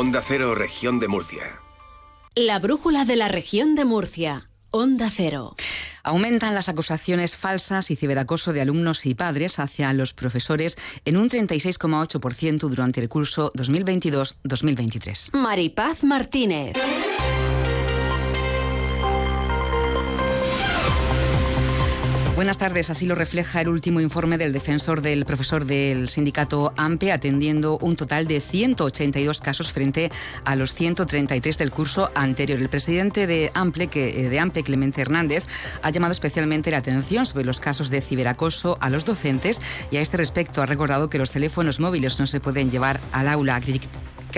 Onda Cero Región de Murcia. La brújula de la Región de Murcia. Onda Cero. Aumentan las acusaciones falsas y ciberacoso de alumnos y padres hacia los profesores en un 36,8% durante el curso 2022-2023. Mª Paz Martínez. Buenas tardes, así lo refleja el último informe del defensor del profesor del sindicato AMPE, atendiendo un total de 182 casos frente a los 133 del curso anterior. El presidente de AMPE, Clemente Hernández, ha llamado especialmente la atención sobre los casos de ciberacoso a los docentes y a este respecto ha recordado que los teléfonos móviles no se pueden llevar al aula.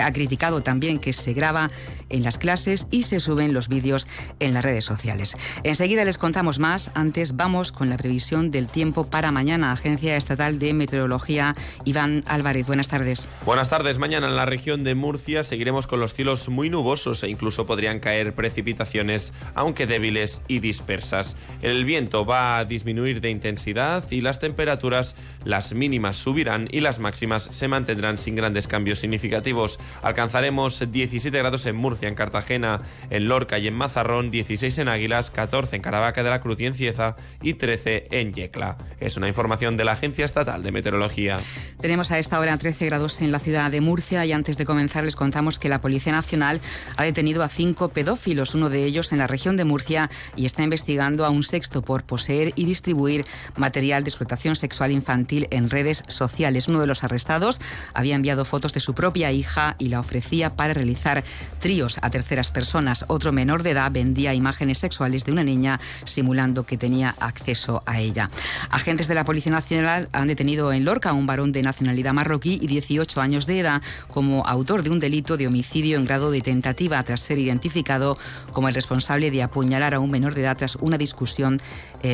Ha criticado también que se graba en las clases y se suben los vídeos en las redes sociales. Enseguida les contamos más. Antes vamos con la previsión del tiempo para mañana. Agencia Estatal de Meteorología, Iván Álvarez, buenas tardes. Buenas tardes. Mañana en la región de Murcia seguiremos con los cielos muy nubosos e incluso podrían caer precipitaciones, aunque débiles y dispersas. El viento va a disminuir de intensidad y las temperaturas, las mínimas subirán y las máximas se mantendrán sin grandes cambios significativos. Alcanzaremos 17 grados en Murcia, en Cartagena, en Lorca y en Mazarrón, 16 en Águilas, 14 en Caravaca de la Cruz y en Cieza y 13 en Yecla. Es una información de la Agencia Estatal de Meteorología. Tenemos a esta hora 13 grados en la ciudad de Murcia y antes de comenzar les contamos que la Policía Nacional ha detenido a 5 pedófilos, uno de ellos en la región de Murcia, y está investigando a un sexto por poseer y distribuir material de explotación sexual infantil en redes sociales. Uno de los arrestados había enviado fotos de su propia hija y la ofrecía para realizar tríos a terceras personas. Otro menor de edad vendía imágenes sexuales de una niña simulando que tenía acceso a ella. Agentes de la Policía Nacional han detenido en Lorca a un varón de nacionalidad marroquí y 18 años de edad como autor de un delito de homicidio en grado de tentativa tras ser identificado como el responsable de apuñalar a un menor de edad tras una discusión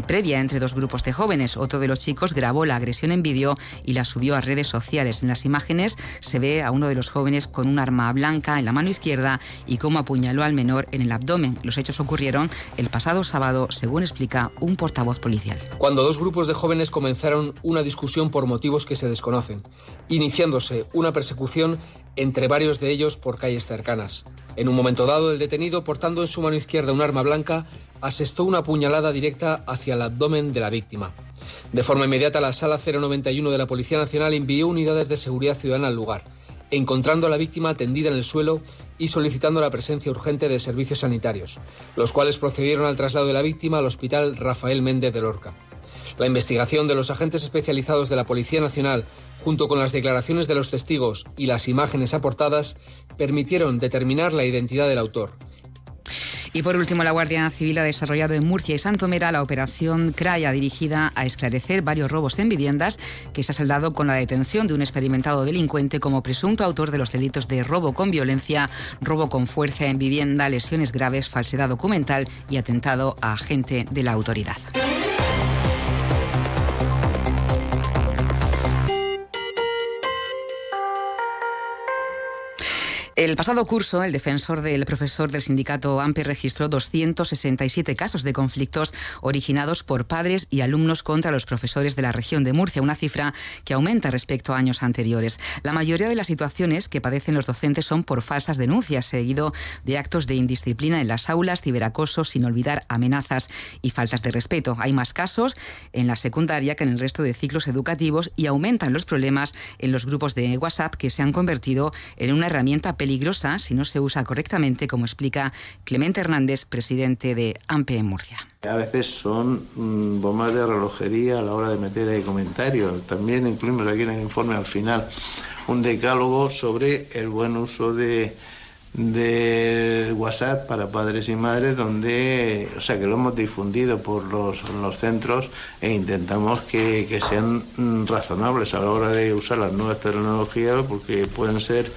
previa entre dos grupos de jóvenes. Otro de los chicos grabó la agresión en vídeo y la subió a redes sociales. En las imágenes se ve a uno de los jóvenes con un arma blanca en la mano izquierda y cómo apuñaló al menor en el abdomen. Los hechos ocurrieron el pasado sábado, según explica un portavoz policial. Cuando dos grupos de jóvenes comenzaron una discusión por motivos que se desconocen, iniciándose una persecución entre varios de ellos por calles cercanas. En un momento dado, el detenido, portando en su mano izquierda un arma blanca, asestó una puñalada directa hacia el abdomen de la víctima. De forma inmediata, la Sala 091 de la Policía Nacional envió unidades de seguridad ciudadana al lugar, encontrando a la víctima tendida en el suelo y solicitando la presencia urgente de servicios sanitarios, los cuales procedieron al traslado de la víctima al Hospital Rafael Méndez de Lorca. La investigación de los agentes especializados de la Policía Nacional, junto con las declaraciones de los testigos y las imágenes aportadas, permitieron determinar la identidad del autor. Y por último, la Guardia Civil ha desarrollado en Murcia y Santomera la operación Craya, dirigida a esclarecer varios robos en viviendas que se ha saldado con la detención de un experimentado delincuente como presunto autor de los delitos de robo con violencia, robo con fuerza en vivienda, lesiones graves, falsedad documental y atentado a agente de la autoridad. El pasado curso, el defensor del profesor del sindicato AMPE registró 267 casos de conflictos originados por padres y alumnos contra los profesores de la región de Murcia, una cifra que aumenta respecto a años anteriores. La mayoría de las situaciones que padecen los docentes son por falsas denuncias, seguido de actos de indisciplina en las aulas, ciberacoso, sin olvidar amenazas y faltas de respeto. Hay más casos en la secundaria que en el resto de ciclos educativos y aumentan los problemas en los grupos de WhatsApp que se han convertido en una herramienta peligrosa si no se usa correctamente, como explica Clemente Hernández, presidente de AMPE en Murcia. A veces son bombas de relojería a la hora de meter ahí comentarios. También incluimos aquí en el informe al final un decálogo sobre el buen uso de WhatsApp para padres y madres, donde, o sea, que lo hemos difundido por los centros e intentamos que sean razonables a la hora de usar las nuevas tecnologías, porque pueden ser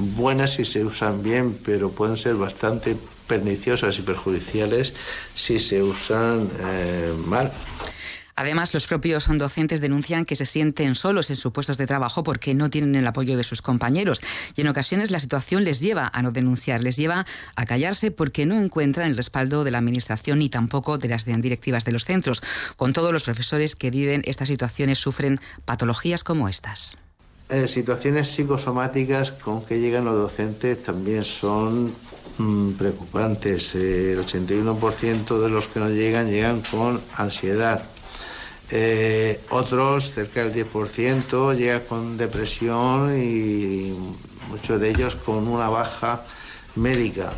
buenas si se usan bien, pero pueden ser bastante perniciosas y perjudiciales si se usan mal. Además, los propios docentes denuncian que se sienten solos en sus puestos de trabajo porque no tienen el apoyo de sus compañeros y en ocasiones la situación les lleva a no denunciar, les lleva a callarse porque no encuentran el respaldo de la administración ni tampoco de las directivas de los centros. Con todo, los profesores que viven estas situaciones sufren patologías como estas. Situaciones psicosomáticas con que llegan los docentes también son preocupantes. El 81% de los que nos llegan con ansiedad. Otros, cerca del 10%, llegan con depresión y muchos de ellos con una baja médica.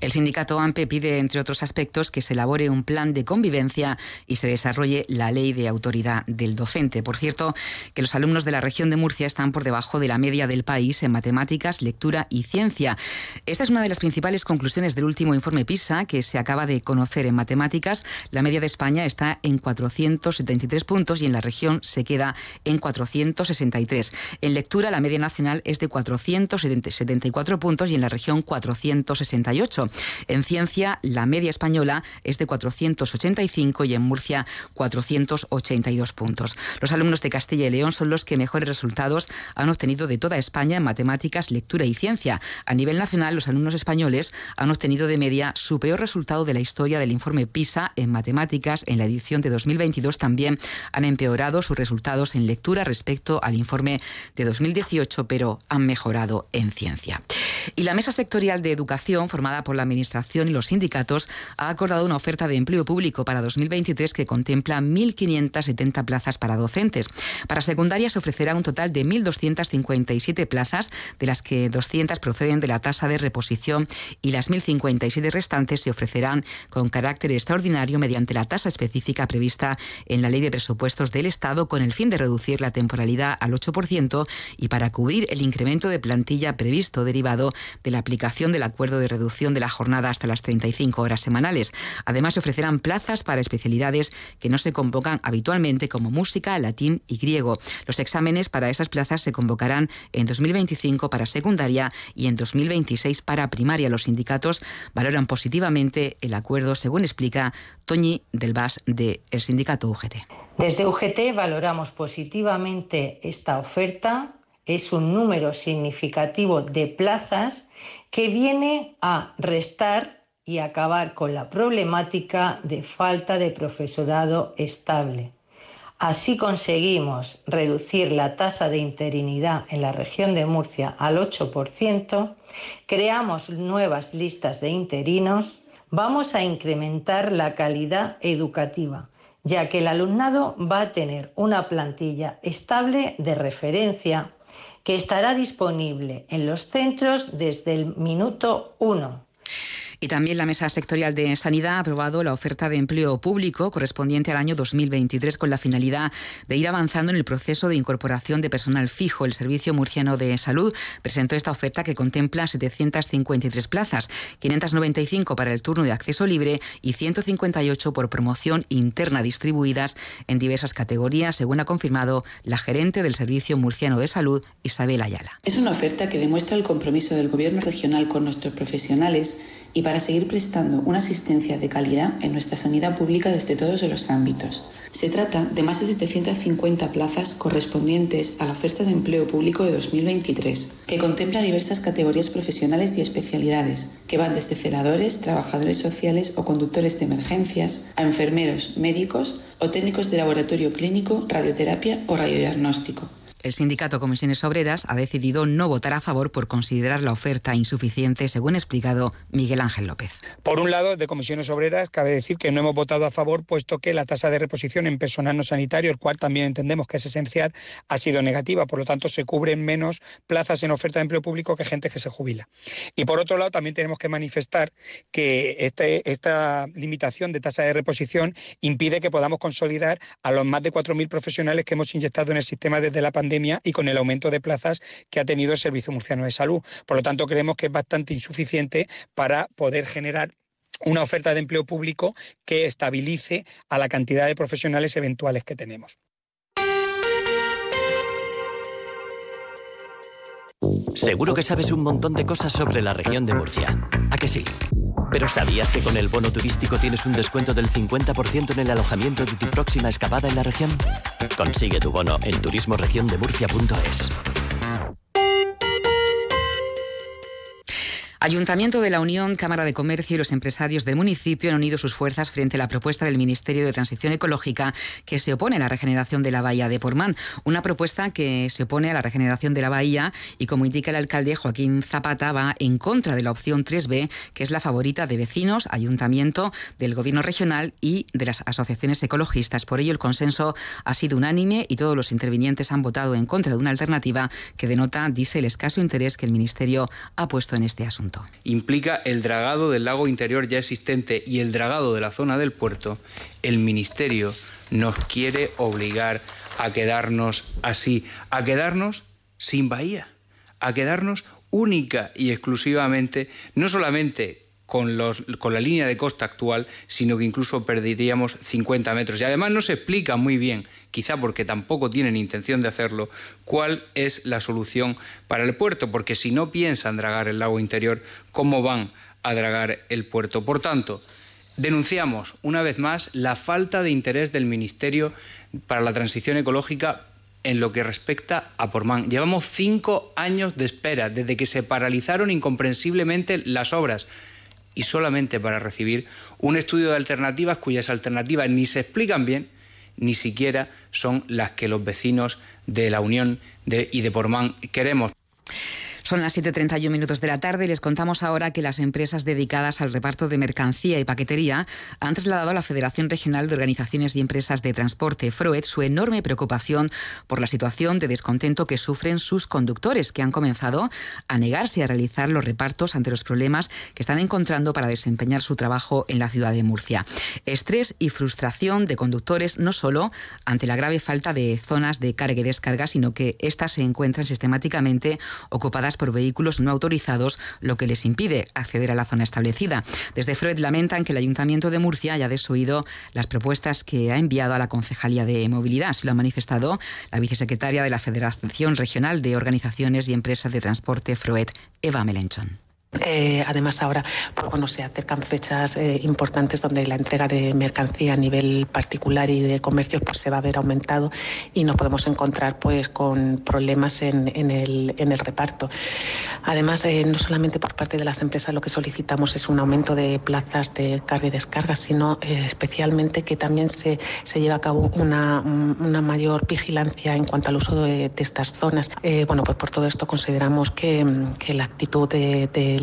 El sindicato AMPE pide, entre otros aspectos, que se elabore un plan de convivencia y se desarrolle la ley de autoridad del docente. Por cierto, que los alumnos de la región de Murcia están por debajo de la media del país en matemáticas, lectura y ciencia. Esta es una de las principales conclusiones del último informe PISA que se acaba de conocer. En matemáticas, la media de España está en 473 puntos y en la región se queda en 463. En lectura, la media nacional es de 474 puntos y en la región 468. En ciencia, la media española es de 485 y en Murcia 482 puntos. Los alumnos de Castilla y León son los que mejores resultados han obtenido de toda España en matemáticas, lectura y ciencia. A nivel nacional, los alumnos españoles han obtenido de media su peor resultado de la historia del informe PISA en matemáticas. En la edición de 2022 también han empeorado sus resultados en lectura respecto al informe de 2018, pero han mejorado en ciencia. Y la Mesa Sectorial de Educación, formada por la Administración y los sindicatos, ha acordado una oferta de empleo público para 2023 que contempla 1.570 plazas para docentes. Para secundaria se ofrecerá un total de 1.257 plazas, de las que 200 proceden de la tasa de reposición y las 1.057 restantes se ofrecerán con carácter extraordinario mediante la tasa específica prevista en la Ley de Presupuestos del Estado, con el fin de reducir la temporalidad al 8% y para cubrir el incremento de plantilla previsto derivado de la aplicación del acuerdo de reducción de la jornada hasta las 35 horas semanales. Además, se ofrecerán plazas para especialidades que no se convocan habitualmente, como música, latín y griego. Los exámenes para esas plazas se convocarán en 2025 para secundaria y en 2026 para primaria. Los sindicatos valoran positivamente el acuerdo, según explica Toñi Delvas, del sindicato UGT. Desde UGT valoramos positivamente esta oferta. Es un número significativo de plazas que viene a restar y acabar con la problemática de falta de profesorado estable. Así conseguimos reducir la tasa de interinidad en la región de Murcia al 8%, creamos nuevas listas de interinos, vamos a incrementar la calidad educativa, ya que el alumnado va a tener una plantilla estable de referencia que estará disponible en los centros desde el minuto 1. Y también la Mesa Sectorial de Sanidad ha aprobado la oferta de empleo público correspondiente al año 2023 con la finalidad de ir avanzando en el proceso de incorporación de personal fijo. El Servicio Murciano de Salud presentó esta oferta que contempla 753 plazas, 595 para el turno de acceso libre y 158 por promoción interna, distribuidas en diversas categorías, según ha confirmado la gerente del Servicio Murciano de Salud, Isabel Ayala. Es una oferta que demuestra el compromiso del Gobierno regional con nuestros profesionales y para seguir prestando una asistencia de calidad en nuestra sanidad pública desde todos los ámbitos. Se trata de más de 750 plazas correspondientes a la oferta de empleo público de 2023, que contempla diversas categorías profesionales y especialidades, que van desde celadores, trabajadores sociales o conductores de emergencias, a enfermeros, médicos o técnicos de laboratorio clínico, radioterapia o radiodiagnóstico. El sindicato Comisiones Obreras ha decidido no votar a favor por considerar la oferta insuficiente, según ha explicado Miguel Ángel López. Por un lado, de Comisiones Obreras, cabe decir que no hemos votado a favor, puesto que la tasa de reposición en personal no sanitario, el cual también entendemos que es esencial, ha sido negativa. Por lo tanto, se cubren menos plazas en oferta de empleo público que gente que se jubila. Y por otro lado, también tenemos que manifestar que esta limitación de tasa de reposición impide que podamos consolidar a los más de 4.000 profesionales que hemos inyectado en el sistema desde la pandemia y con el aumento de plazas que ha tenido el Servicio Murciano de Salud. Por lo tanto, creemos que es bastante insuficiente para poder generar una oferta de empleo público que estabilice a la cantidad de profesionales eventuales que tenemos. Seguro que sabes un montón de cosas sobre la región de Murcia. ¿A que sí? ¿Pero sabías que con el bono turístico tienes un descuento del 50% en el alojamiento de tu próxima escapada en la región? Consigue tu bono en turismoregiondemurcia.es. Ayuntamiento de la Unión, Cámara de Comercio y los empresarios del municipio han unido sus fuerzas frente a la propuesta del Ministerio de Transición Ecológica que se opone a la regeneración de la bahía de Portmán. Una propuesta que se opone a la regeneración de la bahía y, como indica el alcalde Joaquín Zapata, va en contra de la opción 3B, que es la favorita de vecinos, ayuntamiento, del gobierno regional y de las asociaciones ecologistas. Por ello, el consenso ha sido unánime y todos los intervinientes han votado en contra de una alternativa que denota, dice, el escaso interés que el Ministerio ha puesto en este asunto. Implica el dragado del lago interior ya existente y el dragado de la zona del puerto. El Ministerio nos quiere obligar a quedarnos así, a quedarnos sin bahía, a quedarnos única y exclusivamente, no solamente con la línea de costa actual, sino que incluso perderíamos 50 metros. Y además no se explica muy bien, quizá porque tampoco tienen intención de hacerlo, cuál es la solución para el puerto, porque si no piensan dragar el lago interior, ¿cómo van a dragar el puerto? Por tanto, denunciamos una vez más la falta de interés del Ministerio para la Transición Ecológica en lo que respecta a Portmán. Llevamos 5 años de espera, desde que se paralizaron incomprensiblemente las obras, y solamente para recibir un estudio de alternativas cuyas alternativas ni se explican bien, ni siquiera son las que los vecinos de la Unión y de Portmán queremos. Son las 7:31 minutos de la tarde y les contamos ahora que las empresas dedicadas al reparto de mercancía y paquetería han trasladado a la Federación Regional de Organizaciones y Empresas de Transporte, FROED, su enorme preocupación por la situación de descontento que sufren sus conductores, que han comenzado a negarse a realizar los repartos ante los problemas que están encontrando para desempeñar su trabajo en la ciudad de Murcia. Estrés y frustración de conductores no solo ante la grave falta de zonas de carga y descarga, sino que éstas se encuentran sistemáticamente ocupadas por vehículos no autorizados, lo que les impide acceder a la zona establecida. Desde FROED lamentan que el Ayuntamiento de Murcia haya desoído las propuestas que ha enviado a la Concejalía de Movilidad. Así lo ha manifestado la vicesecretaria de la Federación Regional de Organizaciones y Empresas de Transporte, FROED, Eva Melenchon. Además ahora pues bueno, se acercan fechas importantes donde la entrega de mercancía a nivel particular y de comercios pues se va a ver aumentado y nos podemos encontrar pues con problemas en el reparto. Además no solamente por parte de las empresas lo que solicitamos es un aumento de plazas de carga y descarga, sino especialmente que también se lleve a cabo una mayor vigilancia en cuanto al uso de estas zonas. Bueno, pues por todo esto consideramos que la actitud del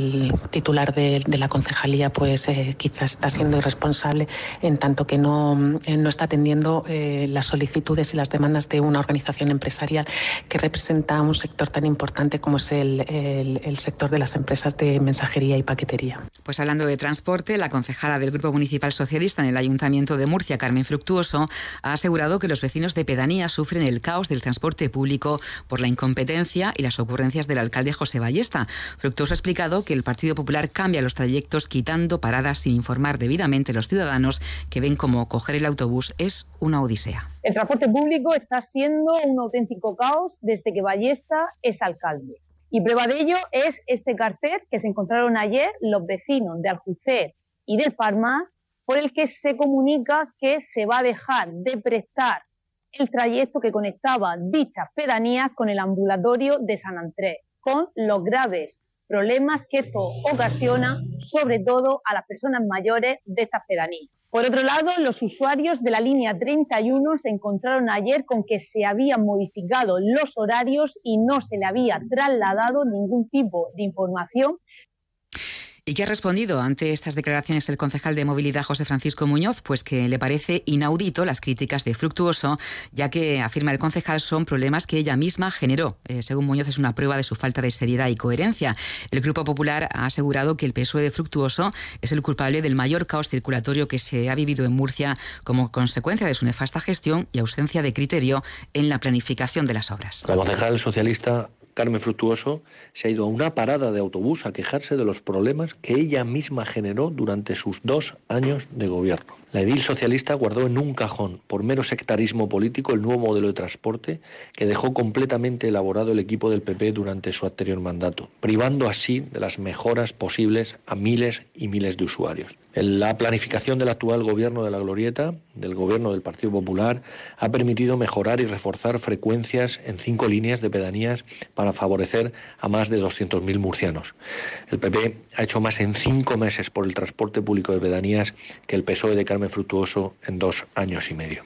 titular de la concejalía pues quizás está siendo irresponsable en tanto que no está atendiendo las solicitudes y las demandas de una organización empresarial que representa un sector tan importante como es el sector de las empresas de mensajería y paquetería. Pues hablando de transporte, la concejala del Grupo Municipal Socialista en el Ayuntamiento de Murcia, Carmen Fructuoso, ha asegurado que los vecinos de pedanía sufren el caos del transporte público por la incompetencia y las ocurrencias del alcalde José Ballesta. Fructuoso ha explicado que el Partido Popular cambia los trayectos quitando paradas sin informar debidamente a los ciudadanos, que ven como coger el autobús es una odisea. El transporte público está siendo un auténtico caos desde que Ballesta es alcalde. Y prueba de ello es este cartel que se encontraron ayer los vecinos de Aljucer y del Parma, por el que se comunica que se va a dejar de prestar el trayecto que conectaba dichas pedanías con el ambulatorio de San Andrés, con los graves problemas que esto ocasiona, sobre todo a las personas mayores de estas pedanías. Por otro lado, los usuarios de la línea 31 se encontraron ayer con que se habían modificado los horarios y no se le había trasladado ningún tipo de información. ¿Y qué ha respondido ante estas declaraciones el concejal de Movilidad, José Francisco Muñoz? Pues que le parece inaudito las críticas de Fructuoso, ya que, afirma el concejal, son problemas que ella misma generó. Según Muñoz, es una prueba de su falta de seriedad y coherencia. El Grupo Popular ha asegurado que el PSOE de Fructuoso es el culpable del mayor caos circulatorio que se ha vivido en Murcia como consecuencia de su nefasta gestión y ausencia de criterio en la planificación de las obras. La concejal socialista Carmen Fructuoso se ha ido a una parada de autobús a quejarse de los problemas que ella misma generó durante sus 2 años de gobierno. La edil socialista guardó en un cajón, por mero sectarismo político, el nuevo modelo de transporte que dejó completamente elaborado el equipo del PP durante su anterior mandato, privando así de las mejoras posibles a miles y miles de usuarios. La planificación del actual gobierno de la glorieta, del gobierno del Partido Popular, ha permitido mejorar y reforzar frecuencias en 5 líneas de pedanías para favorecer a más de 200.000 murcianos. El PP ha hecho más en 5 meses por el transporte público de pedanías que el PSOE de Carmen Fructuoso en 2 años y medio.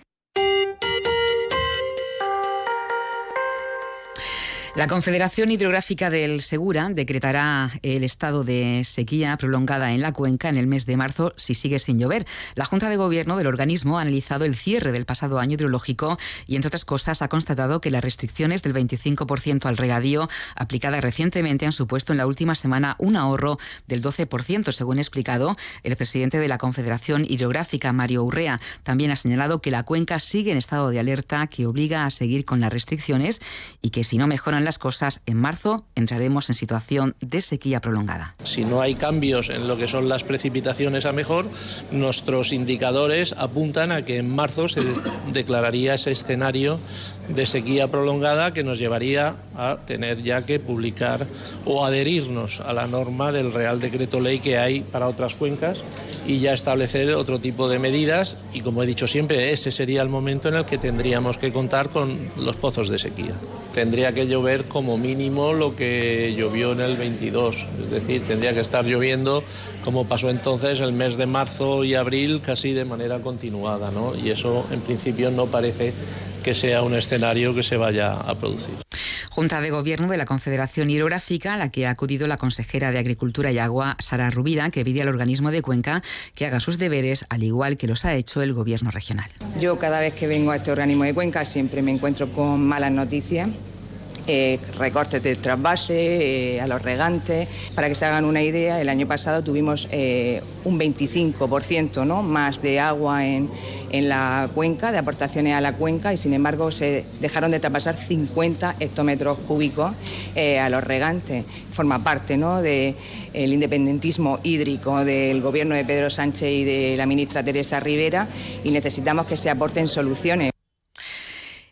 La Confederación Hidrográfica del Segura decretará el estado de sequía prolongada en la cuenca en el mes de marzo si sigue sin llover. La Junta de Gobierno del organismo ha analizado el cierre del pasado año hidrológico y, entre otras cosas, ha constatado que las restricciones del 25% al regadío aplicadas recientemente han supuesto en la última semana un ahorro del 12%, según ha explicado el presidente de la Confederación Hidrográfica, Mario Urrea. También ha señalado que la cuenca sigue en estado de alerta que obliga a seguir con las restricciones y que, si no mejoran las cosas, en marzo entraremos en situación de sequía prolongada. Si no hay cambios en lo que son las precipitaciones a mejor, nuestros indicadores apuntan a que en marzo se declararía ese escenario de sequía prolongada que nos llevaría a tener ya que publicar o adherirnos a la norma del Real Decreto Ley que hay para otras cuencas y ya establecer otro tipo de medidas, y como he dicho siempre, ese sería el momento en el que tendríamos que contar con los pozos de sequía. Tendría que llover como mínimo lo que llovió en el 22, es decir, tendría que estar lloviendo como pasó entonces el mes de marzo y abril casi de manera continuada, ¿no? Y eso en principio no parece que sea un escenario que se vaya a producir. Junta de Gobierno de la Confederación Hidrográfica, a la que ha acudido la consejera de Agricultura y Agua, Sara Rubira, que pide al organismo de Cuenca que haga sus deberes, al igual que los ha hecho el Gobierno regional. Yo cada vez que vengo a este organismo de Cuenca siempre me encuentro con malas noticias, recortes de trasvase, a los regantes. Para que se hagan una idea, el año pasado tuvimos un 25%, ¿no?, más de agua en la cuenca, de aportaciones a la cuenca, y sin embargo se dejaron de traspasar 50 hectómetros cúbicos a los regantes. Forma parte, ¿no?, del independentismo hídrico del gobierno de Pedro Sánchez y de la ministra Teresa Rivera, y necesitamos que se aporten soluciones.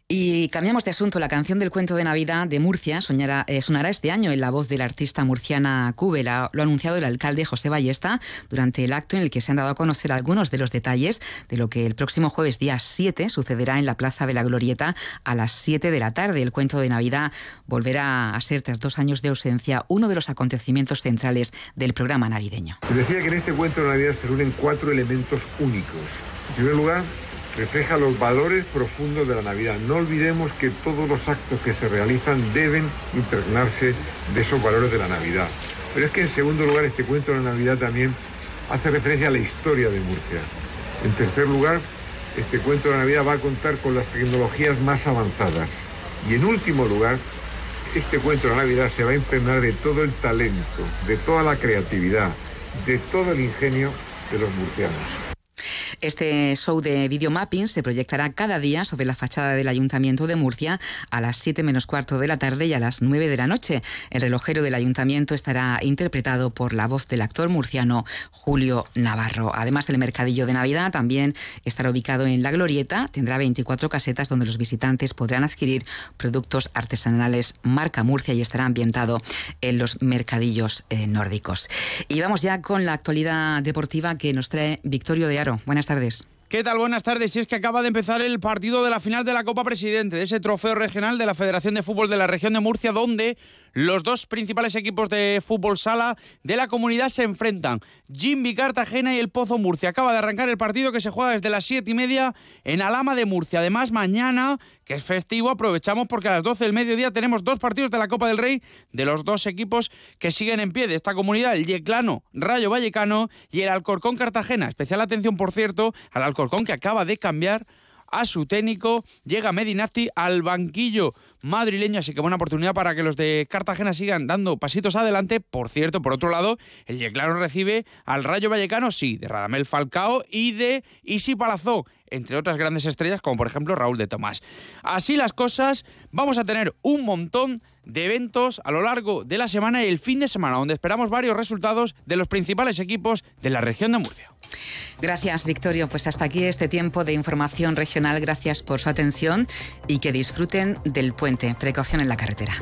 Y cambiamos de asunto. La canción del cuento de Navidad de Murcia sonará este año en la voz de la artista murciana Cúbela. Lo ha anunciado el alcalde José Ballesta durante el acto en el que se han dado a conocer algunos de los detalles de lo que el próximo jueves día 7 sucederá en la Plaza de la Glorieta a las 7 de la tarde. El cuento de Navidad volverá a ser, tras 2 años de ausencia, uno de los acontecimientos centrales del programa navideño. Se decía que en este cuento de Navidad se unen 4 elementos únicos. En primer lugar, refleja los valores profundos de la Navidad. No olvidemos que todos los actos que se realizan deben impregnarse de esos valores de la Navidad. Pero es que, en segundo lugar, este cuento de la Navidad también hace referencia a la historia de Murcia. En tercer lugar, este cuento de la Navidad va a contar con las tecnologías más avanzadas. Y en último lugar, este cuento de la Navidad se va a impregnar de todo el talento, de toda la creatividad, de todo el ingenio de los murcianos. Este show de videomapping se proyectará cada día sobre la fachada del Ayuntamiento de Murcia a las 7:15 de la tarde y a las 9 de la noche. El relojero del Ayuntamiento estará interpretado por la voz del actor murciano Julio Navarro. Además, el mercadillo de Navidad también estará ubicado en La Glorieta. Tendrá 24 casetas donde los visitantes podrán adquirir productos artesanales marca Murcia y estará ambientado en los mercadillos nórdicos. Y vamos ya con la actualidad deportiva que nos trae Victorio de Aro. Buenas tardes. ¿Qué tal? Buenas tardes. Y es que acaba de empezar el partido de la final de la Copa Presidente, de ese trofeo regional de la Federación de Fútbol de la Región de Murcia, donde los 2 principales equipos de fútbol sala de la comunidad se enfrentan, Jimbi Cartagena y el Pozo Murcia. Acaba de arrancar el partido que se juega desde las 7:30 en Alhama de Murcia. Además, mañana, que es festivo, aprovechamos porque a las 12 del mediodía tenemos 2 partidos de la Copa del Rey de los 2 equipos que siguen en pie de esta comunidad, el Yeclano Rayo Vallecano y el Alcorcón Cartagena. Especial atención, por cierto, al Alcorcón, que acaba de cambiar a su técnico, llega Medinafti al banquillo madrileño, así que buena oportunidad para que los de Cartagena sigan dando pasitos adelante. Por cierto, por otro lado, el Yeclano recibe al Rayo Vallecano, sí, de Radamel Falcao y de Isi Palazó, entre otras grandes estrellas como por ejemplo Raúl de Tomás. Así las cosas, vamos a tener un montón de eventos a lo largo de la semana y el fin de semana, donde esperamos varios resultados de los principales equipos de la región de Murcia. Gracias, Victorio. Pues hasta aquí este tiempo de información regional. Gracias por su atención y que disfruten del puente. Precaución en la carretera.